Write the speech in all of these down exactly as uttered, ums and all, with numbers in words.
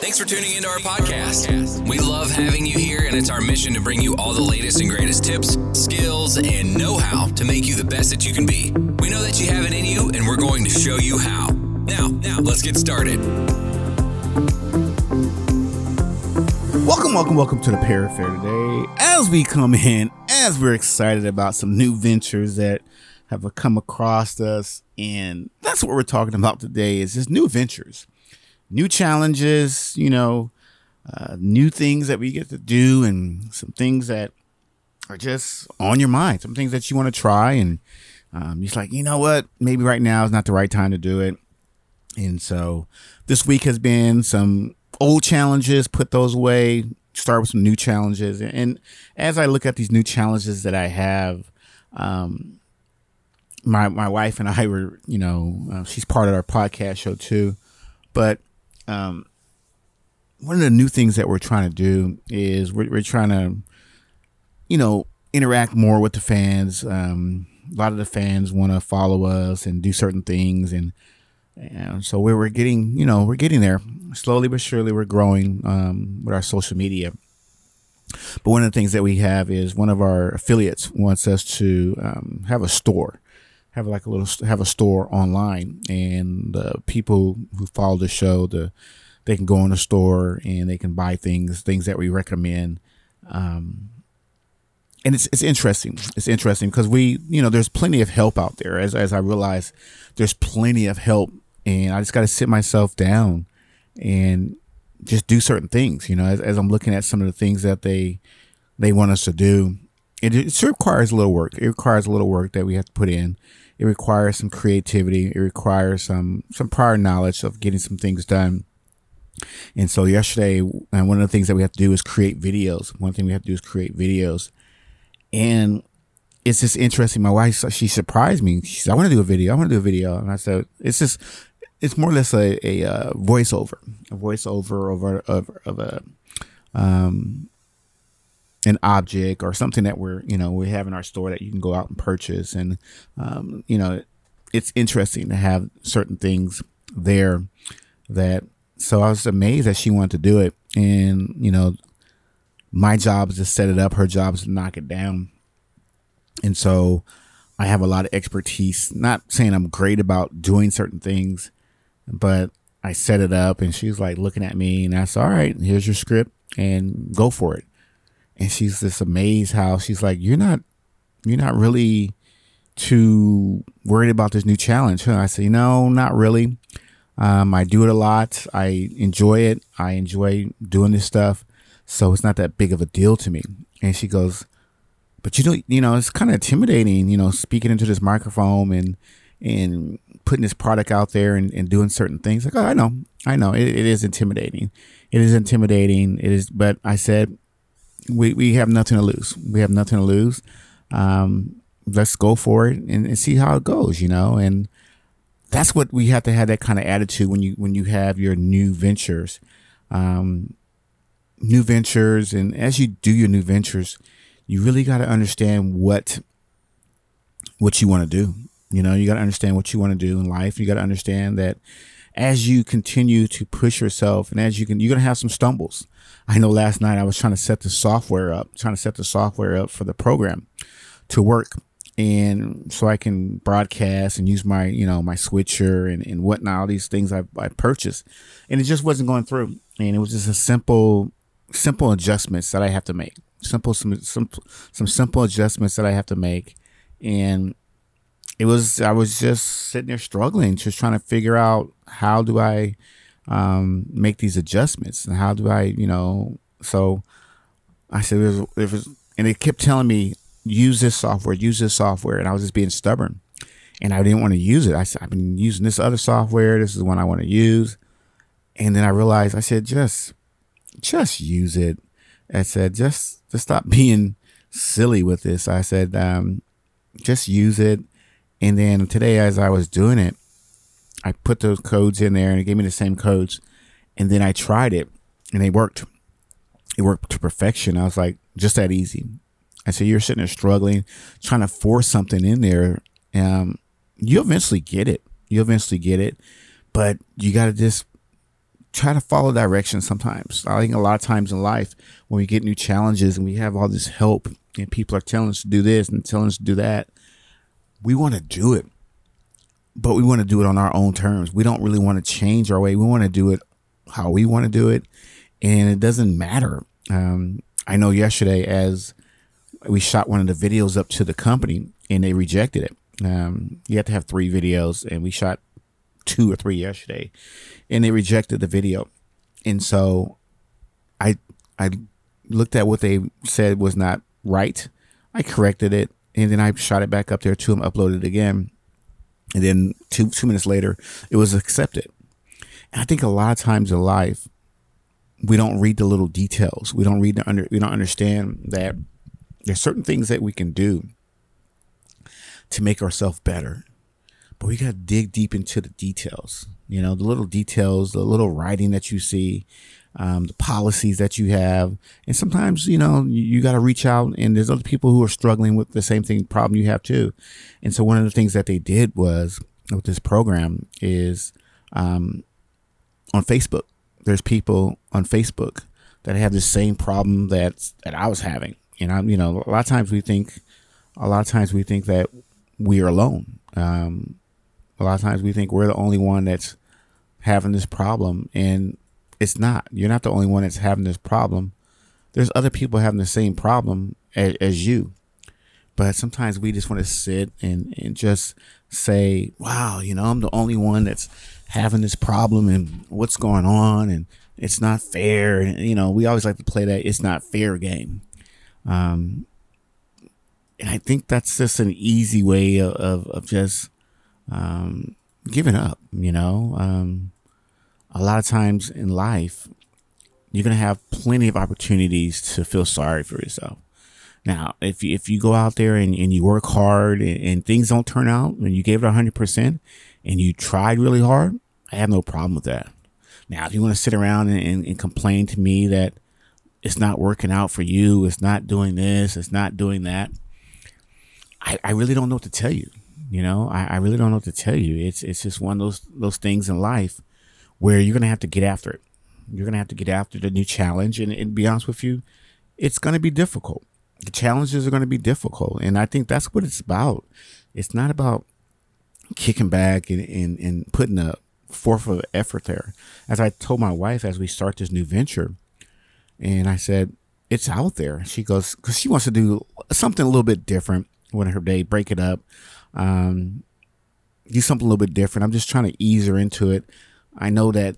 Thanks for tuning into our podcast. We love having you here, and it's our mission to bring you all the latest and greatest tips, skills, and know-how to make you the best that you can be. We know that you have it in you, and we're going to show you how. Now, now, let's get started. Welcome, welcome, welcome to the Parrot Fair today. As we come in, as we're excited about some new ventures that have come across us, and that's what we're talking about today is just new ventures, new challenges, you know, uh, new things that we get to do, and some things that are just on your mind, some things that you want to try, and um, you're just like, you know what, maybe right now is not the right time to do it. And so this week has been some old challenges, put those away, start with some new challenges. And as I look at these new challenges that I have, um, my my wife and I were, you know, uh, she's part of our podcast show too. But um, one of the new things that we're trying to do is we're, we're trying to, you know, interact more with the fans. Um, a lot of the fans want to follow us and do certain things, and And so we we're getting, you know, we're getting there slowly but surely. We're growing um, with our social media. But one of the things that we have is one of our affiliates wants us to um, have a store, have like a little have a store online, and the uh, people who follow the show, the they can go in the store and they can buy things, things that we recommend. Um, And it's it's interesting. It's interesting because we, you know, there's plenty of help out there. As as I realize, there's plenty of help. And I just got to sit myself down and just do certain things. You know, as, as I'm looking at some of the things that they they want us to do, it, it requires a little work. It requires a little work that we have to put in. It requires some creativity. It requires some some prior knowledge of getting some things done. And so yesterday, one of the things that we have to do is create videos. One thing we have to do is create videos. And it's just interesting. My wife, she surprised me. She said, I want to do a video. I want to do a video. And I said, it's just, it's more or less a, a, a voiceover, a voiceover over, of, of a, um, an object or something that we're, you know, we have in our store that you can go out and purchase. And, um, you know, it's interesting to have certain things there that, so I was amazed that she wanted to do it. And, you know, my job is to set it up. Her job is to knock it down. And so I have a lot of expertise, not saying I'm great about doing certain things, but I set it up and she's like looking at me and I said, all right, here's your script and go for it. And she's just amazed how she's like, you're not, you're not really too worried about this new challenge. Huh? I say, no, not really. Um, I do it a lot. I enjoy it. I enjoy doing this stuff. So it's not that big of a deal to me. And she goes, but you don't, you know, it's kind of intimidating, you know, speaking into this microphone and and putting this product out there and, and doing certain things. Like, oh, I know, I know it, it is intimidating. It is intimidating. It is. But I said, we, we have nothing to lose. We have nothing to lose. Um, let's go for it and, and see how it goes, you know, and that's what we have to have, that kind of attitude when you when you have your new ventures. Um new ventures. And as you do your new ventures, you really got to understand what, what you want to do. You know, you got to understand what you want to do in life. You got to understand that as you continue to push yourself and as you can, you're going to have some stumbles. I know last night I was trying to set the software up, trying to set the software up for the program to work. And so I can broadcast and use my, you know, my switcher and, and whatnot, all these things I, I purchased, and it just wasn't going through. And it was just a simple, simple adjustments that I have to make. Simple, some, some, some simple adjustments that I have to make. And it was, I was just sitting there struggling, just trying to figure out how do I um, make these adjustments and how do I, you know, so I said, there's, there's, and it kept telling me, use this software, use this software. And I was just being stubborn and I didn't want to use it. I said, I've been using this other software. This is the one I want to use. And then I realized, I said, just, just use it. I said, just, just stop being silly with this. I said, um, just use it. And then today, as I was doing it, I put those codes in there and it gave me the same codes. And then I tried it and they worked. It worked to perfection. I was like, just that easy. I said, you're sitting there struggling, trying to force something in there. Um, you eventually get it. You eventually get it, but you got to just try to follow directions sometimes. I think a lot of times in life when we get new challenges and we have all this help and people are telling us to do this and telling us to do that, we want to do it, but we want to do it on our own terms. We don't really want to change our way. We want to do it how we want to do it. And it doesn't matter. Um, I know yesterday as we shot one of the videos up to the company and they rejected it. Um, you have to have three videos, and we shot two or three yesterday and they rejected the video. And so I, I looked at what they said was not right. I corrected it. And then I shot it back up there to them, uploaded it again. And then two, two minutes later, it was accepted. And I think a lot of times in life, we don't read the little details. We don't read the under, we don't understand that there's certain things that we can do to make ourselves better, but we got to dig deep into the details. You know, the little details, the little writing that you see, um, the policies that you have. And sometimes, you know, you, you got to reach out and there's other people who are struggling with the same thing, problem you have too. And so one of the things that they did was with this program is, um, on Facebook, there's people on Facebook that have the same problem that that I was having. And I'm, you know, a lot of times we think, a lot of times we think that we are alone. Um, a lot of times we think we're the only one that's having this problem, and it's not. You're not the only one that's having this problem. There's other people having the same problem as, as you. But sometimes we just want to sit and, and just say, wow, you know, I'm the only one that's having this problem and what's going on and it's not fair. And, you know, we always like to play that it's not fair game. Um, and I think that's just an easy way of, of, of just um, giving up, you know. Um, a lot of times in life, you're going to have plenty of opportunities to feel sorry for yourself. Now, if you, if you go out there and, and you work hard and, and things don't turn out and you gave it one hundred percent and you tried really hard, I have no problem with that. Now, if you want to sit around and, and, and complain to me that it's not working out for you, it's not doing this, it's not doing that, I, I really don't know what to tell you. You know, I, I really don't know what to tell you. It's it's just one of those, those things in life where you're going to have to get after it. You're going to have to get after the new challenge. And, and to be honest with you, it's going to be difficult. The challenges are going to be difficult. And I think that's what it's about. It's not about kicking back and, and, and putting a forth of effort there. As I told my wife, as we start this new venture, and I said, it's out there. She goes, because she wants to do something a little bit different when her day, break it up, um, do something a little bit different. I'm just trying to ease her into it. I know that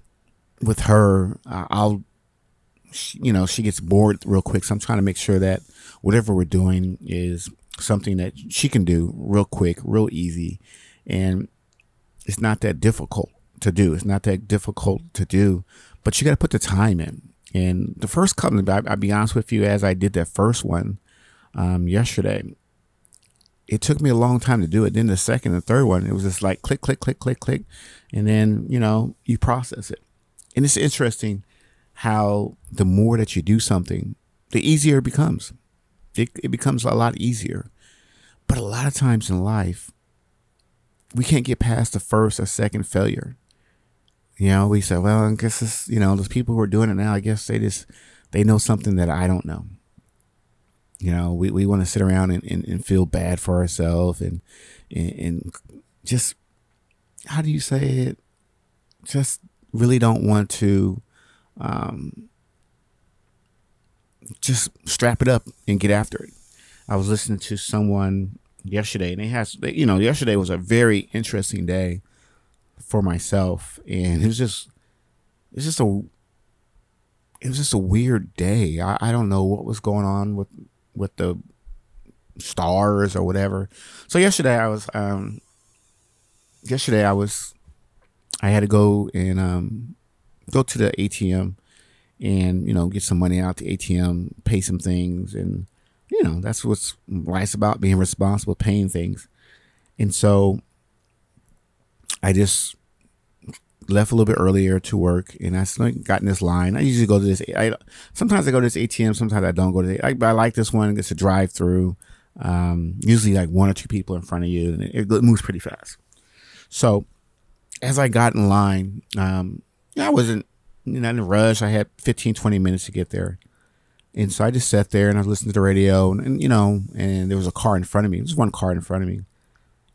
with her, uh, I'll, she, you know, she gets bored real quick. So I'm trying to make sure that whatever we're doing is something that she can do real quick, real easy. And it's not that difficult to do. It's not that difficult to do, but you got to put the time in. And the first couple, I'll be honest with you, as I did that first one um, yesterday, it took me a long time to do it. Then the second and third one, it was just like click, click, click, click, click. And then, you know, you process it. And it's interesting how the more that you do something, the easier it becomes. It, it becomes a lot easier. But a lot of times in life, we can't get past the first or second failure. You know, we say, well, I guess this, you know, those people who are doing it now, I guess they just, they know something that I don't know. You know, we, we want to sit around and, and, and feel bad for ourselves and, and, and just, how do you say it? Just really don't want to, um, just strap it up and get after it. I was listening to someone yesterday and they has, you know, yesterday was a very interesting day for myself. And it was just, it's just a, it was just a weird day. I, I don't know what was going on with, with the stars or whatever. So yesterday I was, um, yesterday I was, I had to go and, um, go to the A T M and, you know, get some money out the A T M, pay some things. And, you know, that's what's nice about being responsible, paying things. And so I just left a little bit earlier to work and I got in this line. I usually go to this. I, sometimes I go to this A T M. Sometimes I don't go to the, I, but I like this one. It's a drive through. Um, usually like one or two people in front of you and it, it moves pretty fast. So as I got in line, um, I wasn't not in a rush. I had fifteen, twenty minutes to get there. And so I just sat there and I listened to the radio and, and, you know, and there was a car in front of me. There was one car in front of me.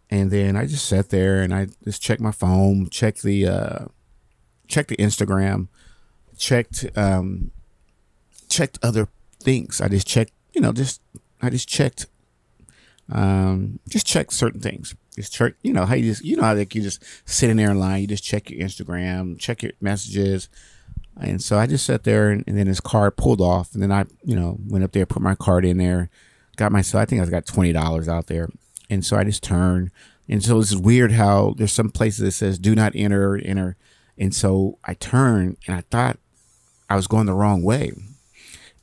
And then I just sat there and I just checked my phone, checked the, uh, checked the Instagram, checked, um, checked other things. I just checked, you know, just, I just checked, um, just checked certain things. Just check, you know, how you just, you know, how like you just sit in there in line, you just check your Instagram, check your messages. And so I just sat there and, and then his car pulled off. And then I, you know, went up there, put my card in there, got myself, I think I got twenty dollars out there. And so I just turned. And so it's weird how there's some places that says, do not enter, enter. And so I turned and I thought I was going the wrong way.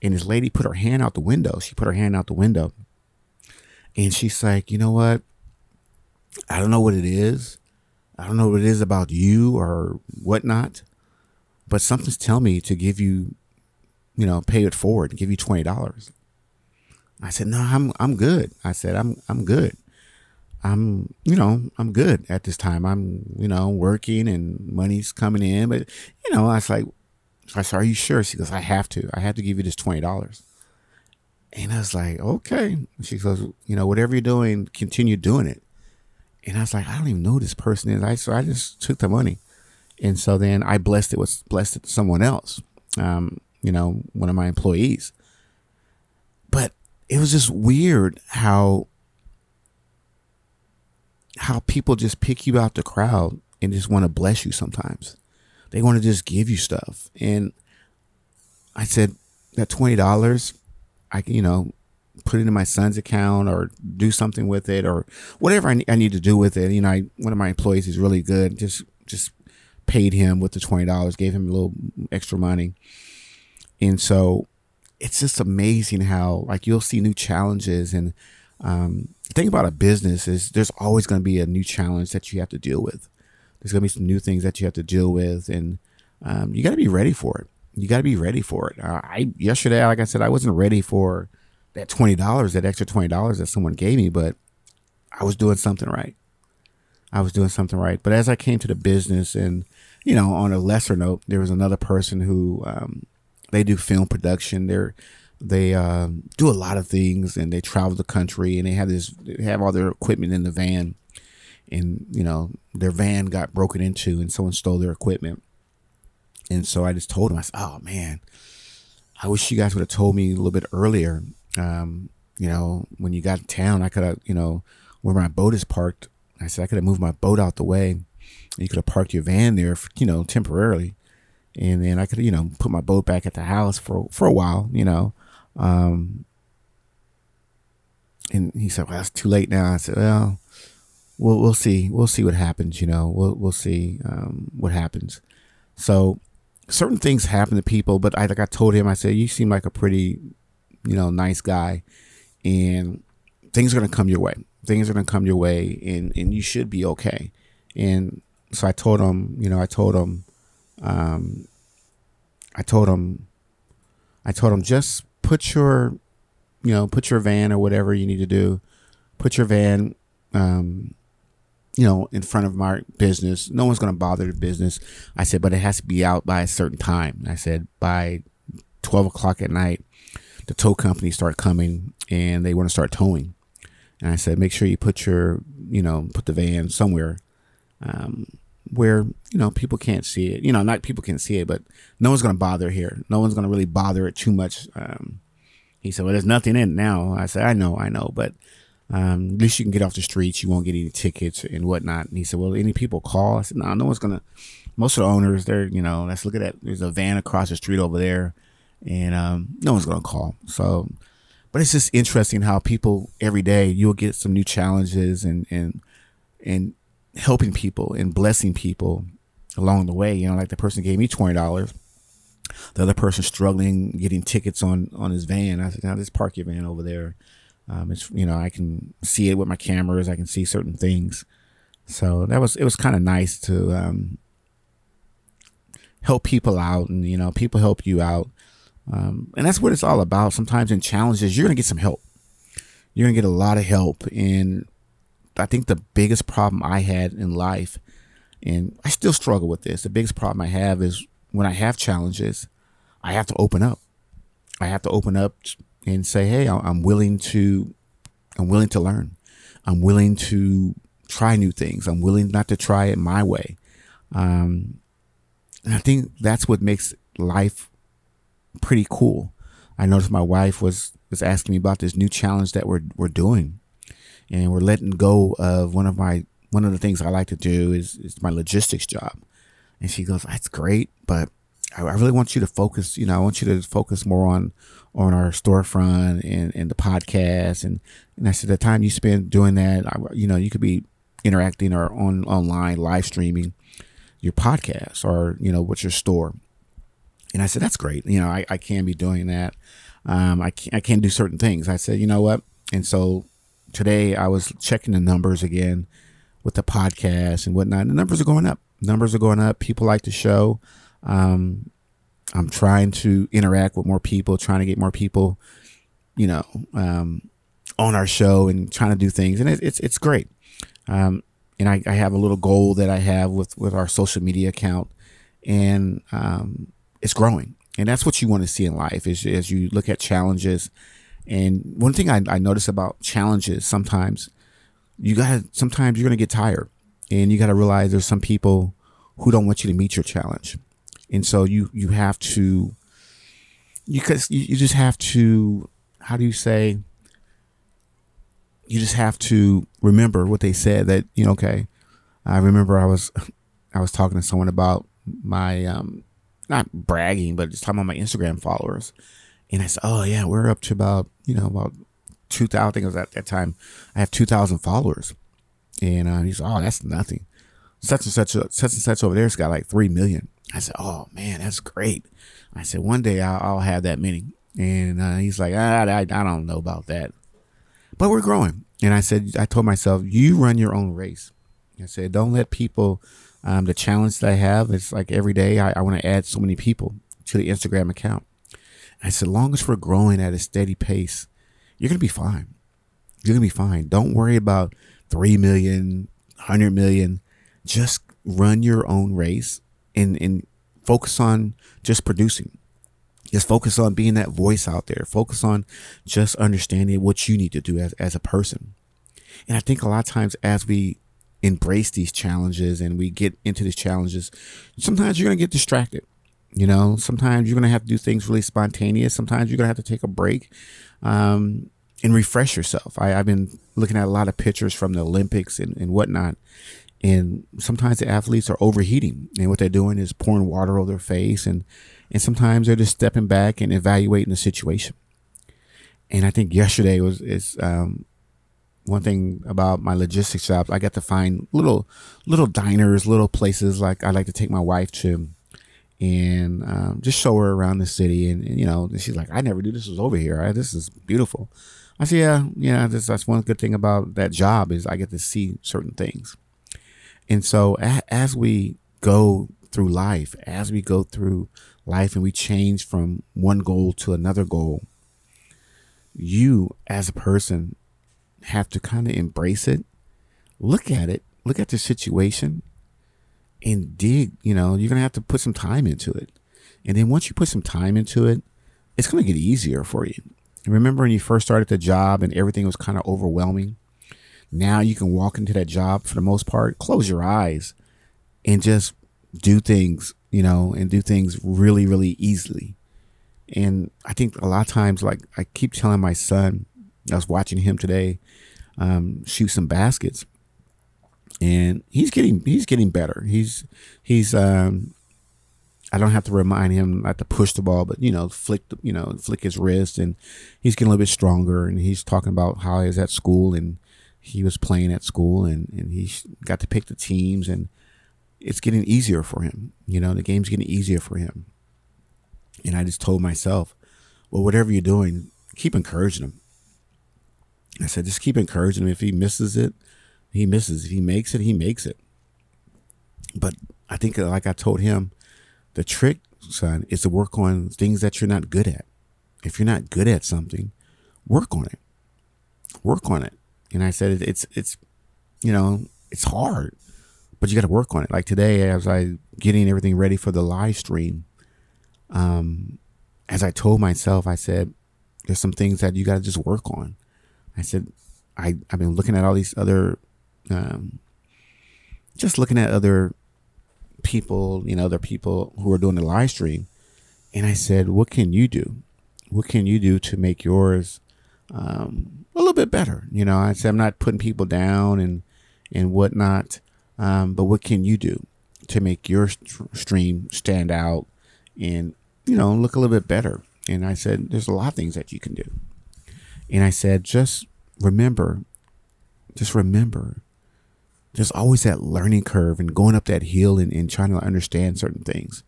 And this lady put her hand out the window. She put her hand out the window and she's like, you know what? I don't know what it is. I don't know what it is about you or whatnot, but something's telling me to give you, you know, pay it forward and give you twenty dollars. I said, no, I'm, I'm good. I said, I'm, I'm good. I'm, you know, I'm good at this time. I'm, you know, working and money's coming in, but you know, I was like, I said, are you sure? She goes, I have to, I have to give you this twenty dollars. And I was like, okay. She goes, you know, whatever you're doing, continue doing it. And I was like, I don't even know who this person is. I, so I just took the money. And so then I blessed it with blessed it to someone else. Um, you know, one of my employees, but it was just weird how, how people just pick you out the crowd and just want to bless you. Sometimes they want to just give you stuff. And I said that twenty dollars I can, you know, put it in my son's account or do something with it or whatever I, I need to do with it. You know, I, one of my employees is really good. Just, just paid him with the twenty dollars, gave him a little extra money. And so it's just amazing how like you'll see new challenges. And um, the thing about a business is there's always going to be a new challenge that you have to deal with. There's going to be some new things that you have to deal with. And um, you got to be ready for it. You got to be ready for it. Uh, I, yesterday, like I said, I wasn't ready for that twenty dollars, that extra twenty dollars that someone gave me, but I was doing something right. I was doing something right. But as I came to the business and, you know, on a lesser note, there was another person who um, they do film production. They're, they uh, do a lot of things and they travel the country and they have this, they have all their equipment in the van and, you know, their van got broken into and someone stole their equipment. And so I just told them, I said, oh man, I wish you guys would have told me a little bit earlier. Um, you know, when you got in town, I could have, you know, where my boat is parked. I said, I could have moved my boat out the way. You could have parked your van there, for, you know, temporarily. And then I could, you know, put my boat back at the house for, for a while, you know. Um, and he said, well, it's too late now. I said, well, we'll, we'll see. We'll see what happens. You know, we'll, we'll see, um, what happens. So certain things happen to people, but I, like I told him, I said, you seem like a pretty, you know, nice guy and things are going to come your way. Things are going to come your way and, and you should be okay. And so I told him, you know, I told him, um, I told him, I told him, just put your, you know, put your van or whatever you need to do, put your van, um, you know, in front of my business. No one's going to bother the business. I said, but it has to be out by a certain time. I said, by twelve o'clock at night, the tow company start coming and they want to start towing. And I said, make sure you put your, you know, put the van somewhere um, where, you know, people can't see it. You know, not people can see it, but no one's going to bother here. No one's going to really bother it too much. Um, he said, well, there's nothing in it now. I said, I know, I know, but um, at least you can get off the streets. You won't get any tickets and whatnot. And he said, well, any people call? I said, no, nah, no one's going to. Most of the owners, they're, you know, let's look at that. There's a van across the street over there. And um, no one's going to call. So, but it's just interesting how people every day you'll get some new challenges and and and helping people and blessing people along the way. You know, like the person gave me twenty dollars. The other person struggling, getting tickets on on his van. I said, now just park your van over there. Um, it's, you know, I can see it with my cameras. I can see certain things. So that was it was kind of nice to um, help people out. And, you know, people help you out. Um, and that's what it's all about. Sometimes in challenges, you're going to get some help. You're going to get a lot of help. And I think the biggest problem I had in life, and I still struggle with this. The biggest problem I have is when I have challenges, I have to open up. I have to open up and say, hey, I'm willing to, I'm willing to learn. I'm willing to try new things. I'm willing not to try it my way. Um, and I think that's what makes life pretty cool. I noticed my wife was, was asking me about this new challenge that we're, we're doing, and we're letting go of one of my, one of the things I like to do is, is my logistics job. And she goes, that's great, but I, I really want you to focus, you know, I want you to focus more on, on our storefront and, and the podcast. And, and I said, the time you spend doing that, I, you know, you could be interacting or on online live streaming your podcast or, you know, what's your store. And I said, that's great. You know, I, I can be doing that. Um, I can't, I can't do certain things. I said, you know what? And so today I was checking the numbers again with the podcast and whatnot. The numbers are going up. Numbers are going up. People like the show. Um, I'm trying to interact with more people, trying to get more people, you know, um, on our show and trying to do things. And it, it's, it's great. Um, and I, I have a little goal that I have with, with our social media account, and, um, it's growing. And that's what you want to see in life is as you look at challenges. And one thing I, I notice about challenges, sometimes you gotta, sometimes you're going to get tired, and you got to realize there's some people who don't want you to meet your challenge. And so you, you have to, you, you just have to, how do you say, you just have to remember what they said that, you know, okay. I remember I was, I was talking to someone about my, um, not bragging, but just talking about my Instagram followers. And I said, oh yeah, we're up to about, you know, about two thousand, I think it was at that time, I have two thousand followers. And uh, he said, oh, that's nothing. Such and such, such and such over there's got like three million. I said, oh man, that's great. I said, one day I'll, I'll have that many. And uh, he's like, I, I, I don't know about that, but we're growing. And I said, I told myself, you run your own race. I said, don't let people, um, the challenge that I have, it's like every day I, I want to add so many people to the Instagram account. And I said, long as we're growing at a steady pace, you're going to be fine. You're going to be fine. Don't worry about three million, one hundred million. Just run your own race and, and focus on just producing. Just focus on being that voice out there. Focus on just understanding what you need to do as, as a person. And I think a lot of times as we embrace these challenges and we get into these challenges, sometimes you're going to get distracted. You know, sometimes you're going to have to do things really spontaneous. Sometimes you're going to have to take a break. Um, And refresh yourself. I, I've been looking at a lot of pictures from the Olympics and, and whatnot. And sometimes the athletes are overheating, and what they're doing is pouring water over their face. And, and sometimes they're just stepping back and evaluating the situation. And I think yesterday was, is, um, one thing about my logistics jobs. I got to find little, little diners, little places like I like to take my wife to, and um, just show her around the city. And, and you know, and she's like, I never knew this was over here. I, this is beautiful. I said, yeah, yeah, that's, that's one good thing about that job is I get to see certain things. And so a, as we go through life, as we go through life and we change from one goal to another goal, you as a person have to kind of embrace it, look at it, look at the situation, and dig. You know, you're going to have to put some time into it. And then once you put some time into it, it's going to get easier for you. Remember when you first started the job and everything was kind of overwhelming? Now you can walk into that job for the most part, close your eyes and just do things, you know, and do things really, really easily. And I think a lot of times, like I keep telling my son, I was watching him today, um, shoot some baskets, and he's getting, he's getting better. He's, he's, um, I don't have to remind him not to push the ball, but, you know, flick, the, you know, flick his wrist, and he's getting a little bit stronger. And he's talking about how he was at school, and he was playing at school, and, and he got to pick the teams, and it's getting easier for him. You know, the game's getting easier for him. And I just told myself, well, whatever you're doing, keep encouraging him. I said, just keep encouraging him. If he misses it, he misses. If he makes it, he makes it. But I think, like I told him, the trick, son, is to work on things that you're not good at. If you're not good at something, work on it. Work on it. And I said, it's, it's, you know, it's hard, but you got to work on it. Like today, as I getting everything ready for the live stream, um, as I told myself, I said, there's some things that you got to just work on. I said, I, I've been looking at all these other, um, just looking at other people, you know, other people who are doing the live stream. And I said, what can you do? What can you do to make yours um, a little bit better? You know, I said, I'm not putting people down and, and whatnot. Um, but what can you do to make your st- stream stand out and, you know, look a little bit better? And I said, there's a lot of things that you can do. And I said, just remember, just remember, there's always that learning curve and going up that hill and, and trying to understand certain things.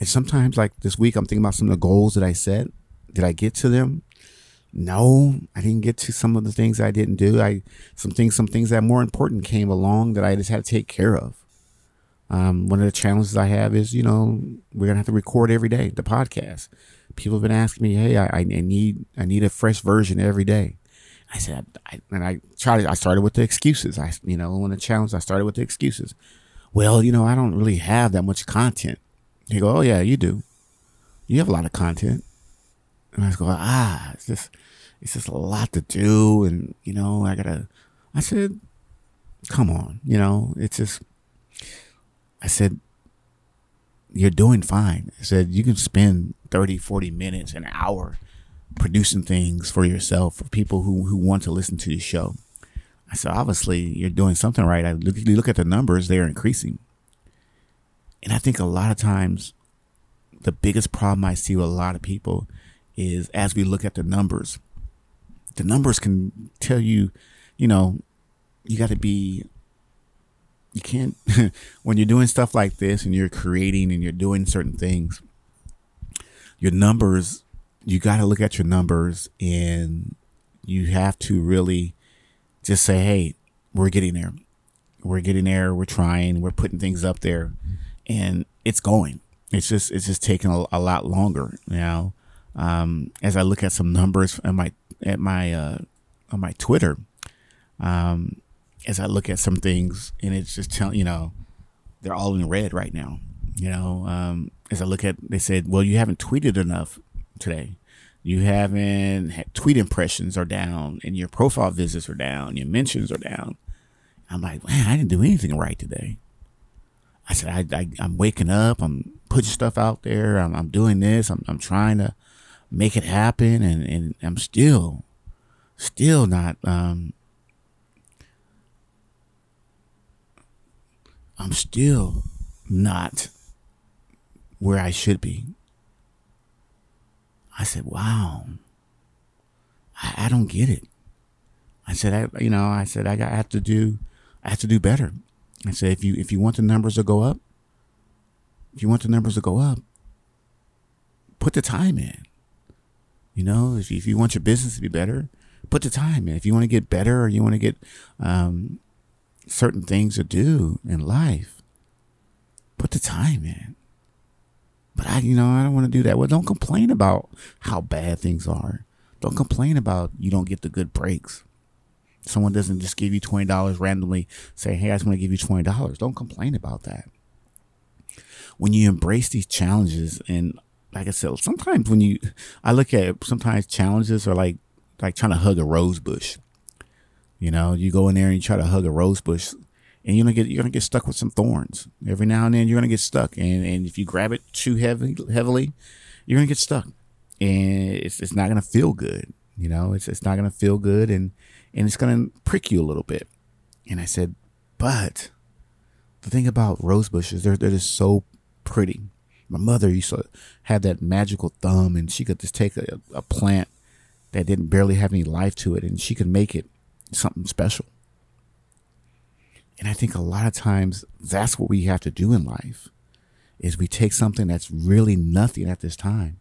And sometimes, like this week, I'm thinking about some of the goals that I set. Did I get to them? No, I didn't get to some of the things I didn't do. I some things, some things that are more important came along that I just had to take care of. Um, one of the challenges I have is, you know, we're gonna have to record every day the podcast. People have been asking me, hey, I, I need I need a fresh version every day. I said, I, and I tried. I started with the excuses. I, you know, on the challenge, I started with the excuses. Well, you know, I don't really have that much content. They go, oh yeah, you do. You have a lot of content. And I was going, ah, it's just, it's just a lot to do. And, you know, I gotta, I said, come on, you know, it's just, I said, you're doing fine. I said, you can spend thirty, forty minutes, an hour producing things for yourself, for people who, who want to listen to your show. I said, obviously you're doing something right. I look, you look at the numbers, they're increasing. And I think a lot of times the biggest problem I see with a lot of people is as we look at the numbers, the numbers can tell you, you know, you got to be, you can't, when you're doing stuff like this and you're creating and you're doing certain things, your numbers, you got to look at your numbers and you have to really just say, hey, we're getting there. We're getting there. We're trying. We're putting things up there and it's going. It's just, it's just taking a, a lot longer now. Um, as I look at some numbers on my, at my, uh, on my Twitter, um, as I look at some things and it's just telling, you know, they're all in red right now. You know, um, as I look at, they said, well, you haven't tweeted enough today. You haven't had tweet impressions are down and your profile visits are down. Your mentions are down. I'm like, man, I didn't do anything right today. I said, I, I I'm waking up. I'm putting stuff out there. I'm, I'm doing this. I'm, I'm trying to make it happen. And, and I'm still, still not, um, I'm still not where I should be. I said, wow, I, I don't get it. I said, I, you know, I said, I got, I have to do, I have to do better. I said, if you, if you want the numbers to go up, if you want the numbers to go up, put the time in. You know, if you, if you want your business to be better, put the time in. If you want to get better or you want to get um, certain things to do in life, put the time in. But I, you know, I don't want to do that. Well, don't complain about how bad things are. Don't complain about you don't get the good breaks. Someone doesn't just give you twenty dollars randomly, say, hey, I just want to give you twenty dollars. Don't complain about that. When you embrace these challenges, and like I said, sometimes when you, I look at it, sometimes challenges are like, like trying to hug a rose bush. You know, you go in there and you try to hug a rose bush and you're going to get, you're going to get stuck with some thorns. Every now and then you're going to get stuck. And, and if you grab it too heavy, heavily, you're going to get stuck and it's, it's not going to feel good. You know, it's, it's not going to feel good. And, And it's going to prick you a little bit. And I said, but the thing about rose bushes, they're, they're just so pretty. My mother used to have that magical thumb and she could just take a, a plant that didn't barely have any life to it and she could make it something special. And I think a lot of times that's what we have to do in life is we take something that's really nothing at this time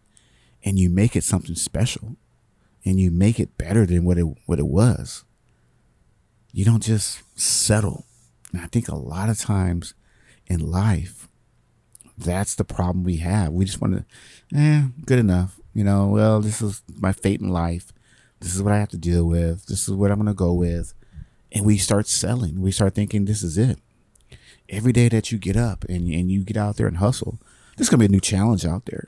and you make it something special. And you make it better than what it what it was. You don't just settle. And I think a lot of times in life, that's the problem we have. We just want to, eh, good enough. You know, well, this is my fate in life. This is what I have to deal with. This is what I'm going to go with. And we start selling. We start thinking this is it. every day that you get up and, and you get out there and hustle, there's going to be a new challenge out there.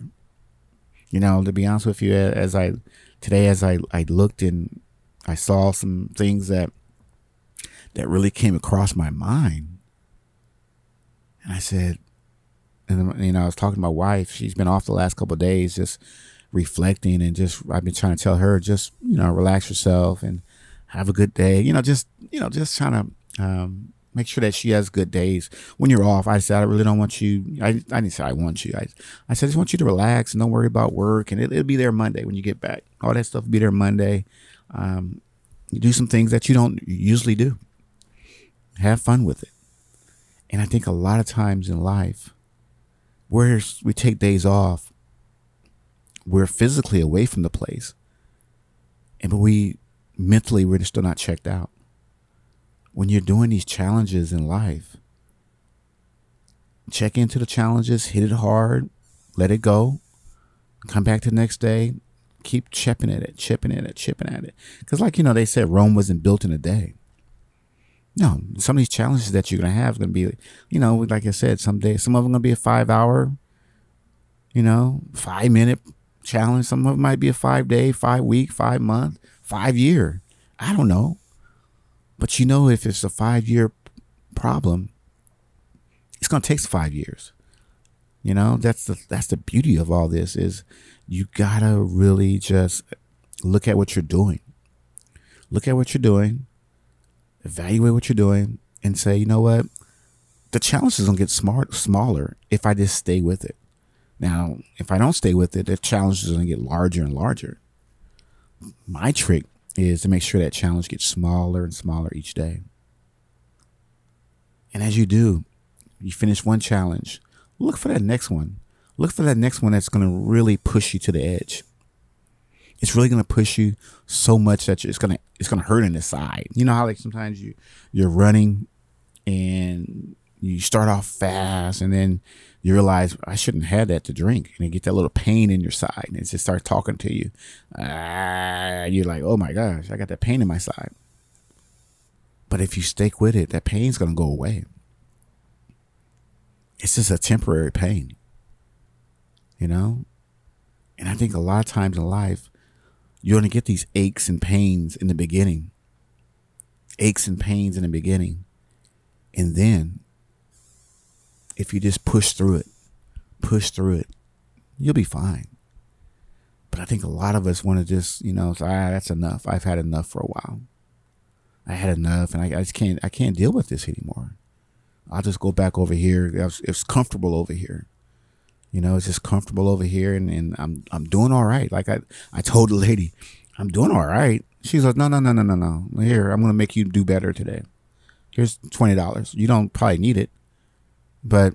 You know, to be honest with you, as I today, as I, I looked and I saw some things that that really came across my mind. And I said, and, you know, I was talking to my wife. She's been off the last couple of days just reflecting, and just I've been trying to tell her, just, you know, relax yourself and have a good day. You know, just, you know, just trying to um, make sure that she has good days when you're off. I said, I really don't want you. I, I didn't say I want you. I, I said, I just want you to relax and don't worry about work. And it, it'll be there Monday when you get back. All that stuff will be there Monday. Um, you do some things that you don't usually do. Have fun with it. And I think a lot of times in life, where we take days off, we're physically away from the place, and but we mentally, we're still not checked out. When you're doing these challenges in life, check into the challenges, hit it hard, let it go, come back the next day, keep chipping at it, chipping at it, chipping at it. Because like, you know, they said Rome wasn't built in a day. No, some of these challenges that you're going to have are going to be, you know, like I said, some days, some of them are going to be a five hour, you know, five minute challenge. Some of them might be a five day, five week, five month, five year. I don't know. But, you know, if it's a five year problem, it's going to take five years. You know, that's the that's the beauty of all this is you got to really just look at what you're doing. Look at what you're doing. Evaluate what you're doing and say, you know what, the challenge is going to get smart, smaller if I just stay with it. Now, if I don't stay with it, the challenge is going to get larger and larger. My trick is to make sure that challenge gets smaller and smaller each day. And as you do, you finish one challenge, look for that next one. Look for that next one that's going to really push you to the edge. It's really going to push you so much that it's going to it's going to hurt in the side. You know how like sometimes you you're running and you start off fast and then you realize I shouldn't have that to drink, and you get that little pain in your side and it just starts talking to you. Uh, you're like, oh my gosh, I got that pain in my side. But if you stick with it, that pain's going to go away. It's just a temporary pain, you know. And I think a lot of times in life, you're going to get these aches and pains in the beginning. Aches and pains in the beginning. And then if you just push through it, push through it, you'll be fine. But I think a lot of us want to just, you know, say, ah, that's enough. I've had enough for a while. I had enough and I, I just can't, I can't deal with this anymore. I'll just go back over here. It's comfortable over here. You know, it's just comfortable over here, and, and I'm I'm doing all right. Like I, I told the lady, I'm doing all right. She's like, no, no, no, no, no, no. Here, I'm going to make you do better today. Here's twenty dollars. You don't probably need it, but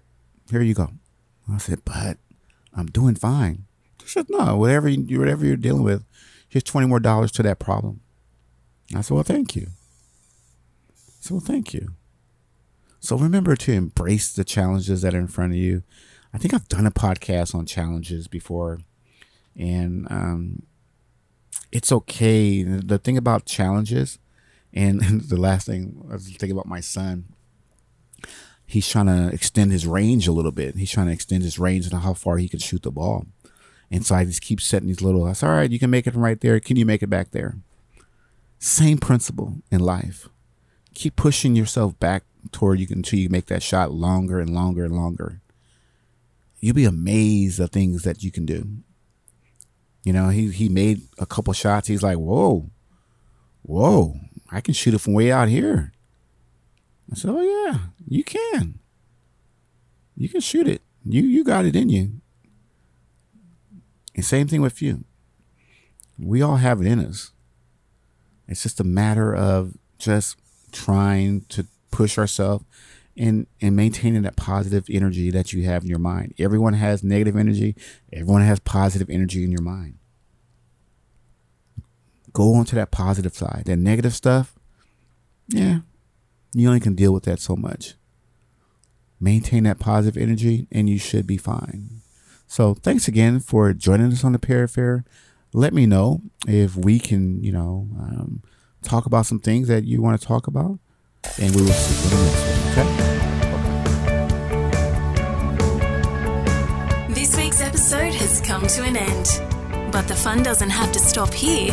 here you go. I said, but I'm doing fine. She said, no, whatever, you, whatever you're dealing with, here's twenty more dollars to that problem. I said, well, thank you. I said, well, thank you. So remember to embrace the challenges that are in front of you. I think I've done a podcast on challenges before, and um, it's okay. The thing about challenges, and the last thing I was thinking about my son, he's trying to extend his range a little bit. He's trying to extend his range and how far he can shoot the ball. And so I just keep setting these little, I said, all right, you can make it from right there. Can you make it back there? Same principle in life. Keep pushing yourself back toward you can, until you make that shot longer and longer and longer. You'll be amazed at things that you can do. You know, he he made a couple shots. He's like, whoa, whoa, I can shoot it from way out here. I said, oh, yeah, you can. You can shoot it. You you got it in you. And same thing with you. We all have it in us. It's just a matter of just trying to push ourselves. And, and maintaining that positive energy that you have in your mind. Everyone has negative energy. Everyone has positive energy in your mind. Go on to that positive side. That negative stuff, yeah, you only can deal with that so much. Maintain that positive energy and you should be fine. So thanks again for joining us on the Parrot Fair. Let me know if we can, you know, um, talk about some things that you want to talk about. And we will see you in the next one. Okay? come to an end. But the fun doesn't have to stop here.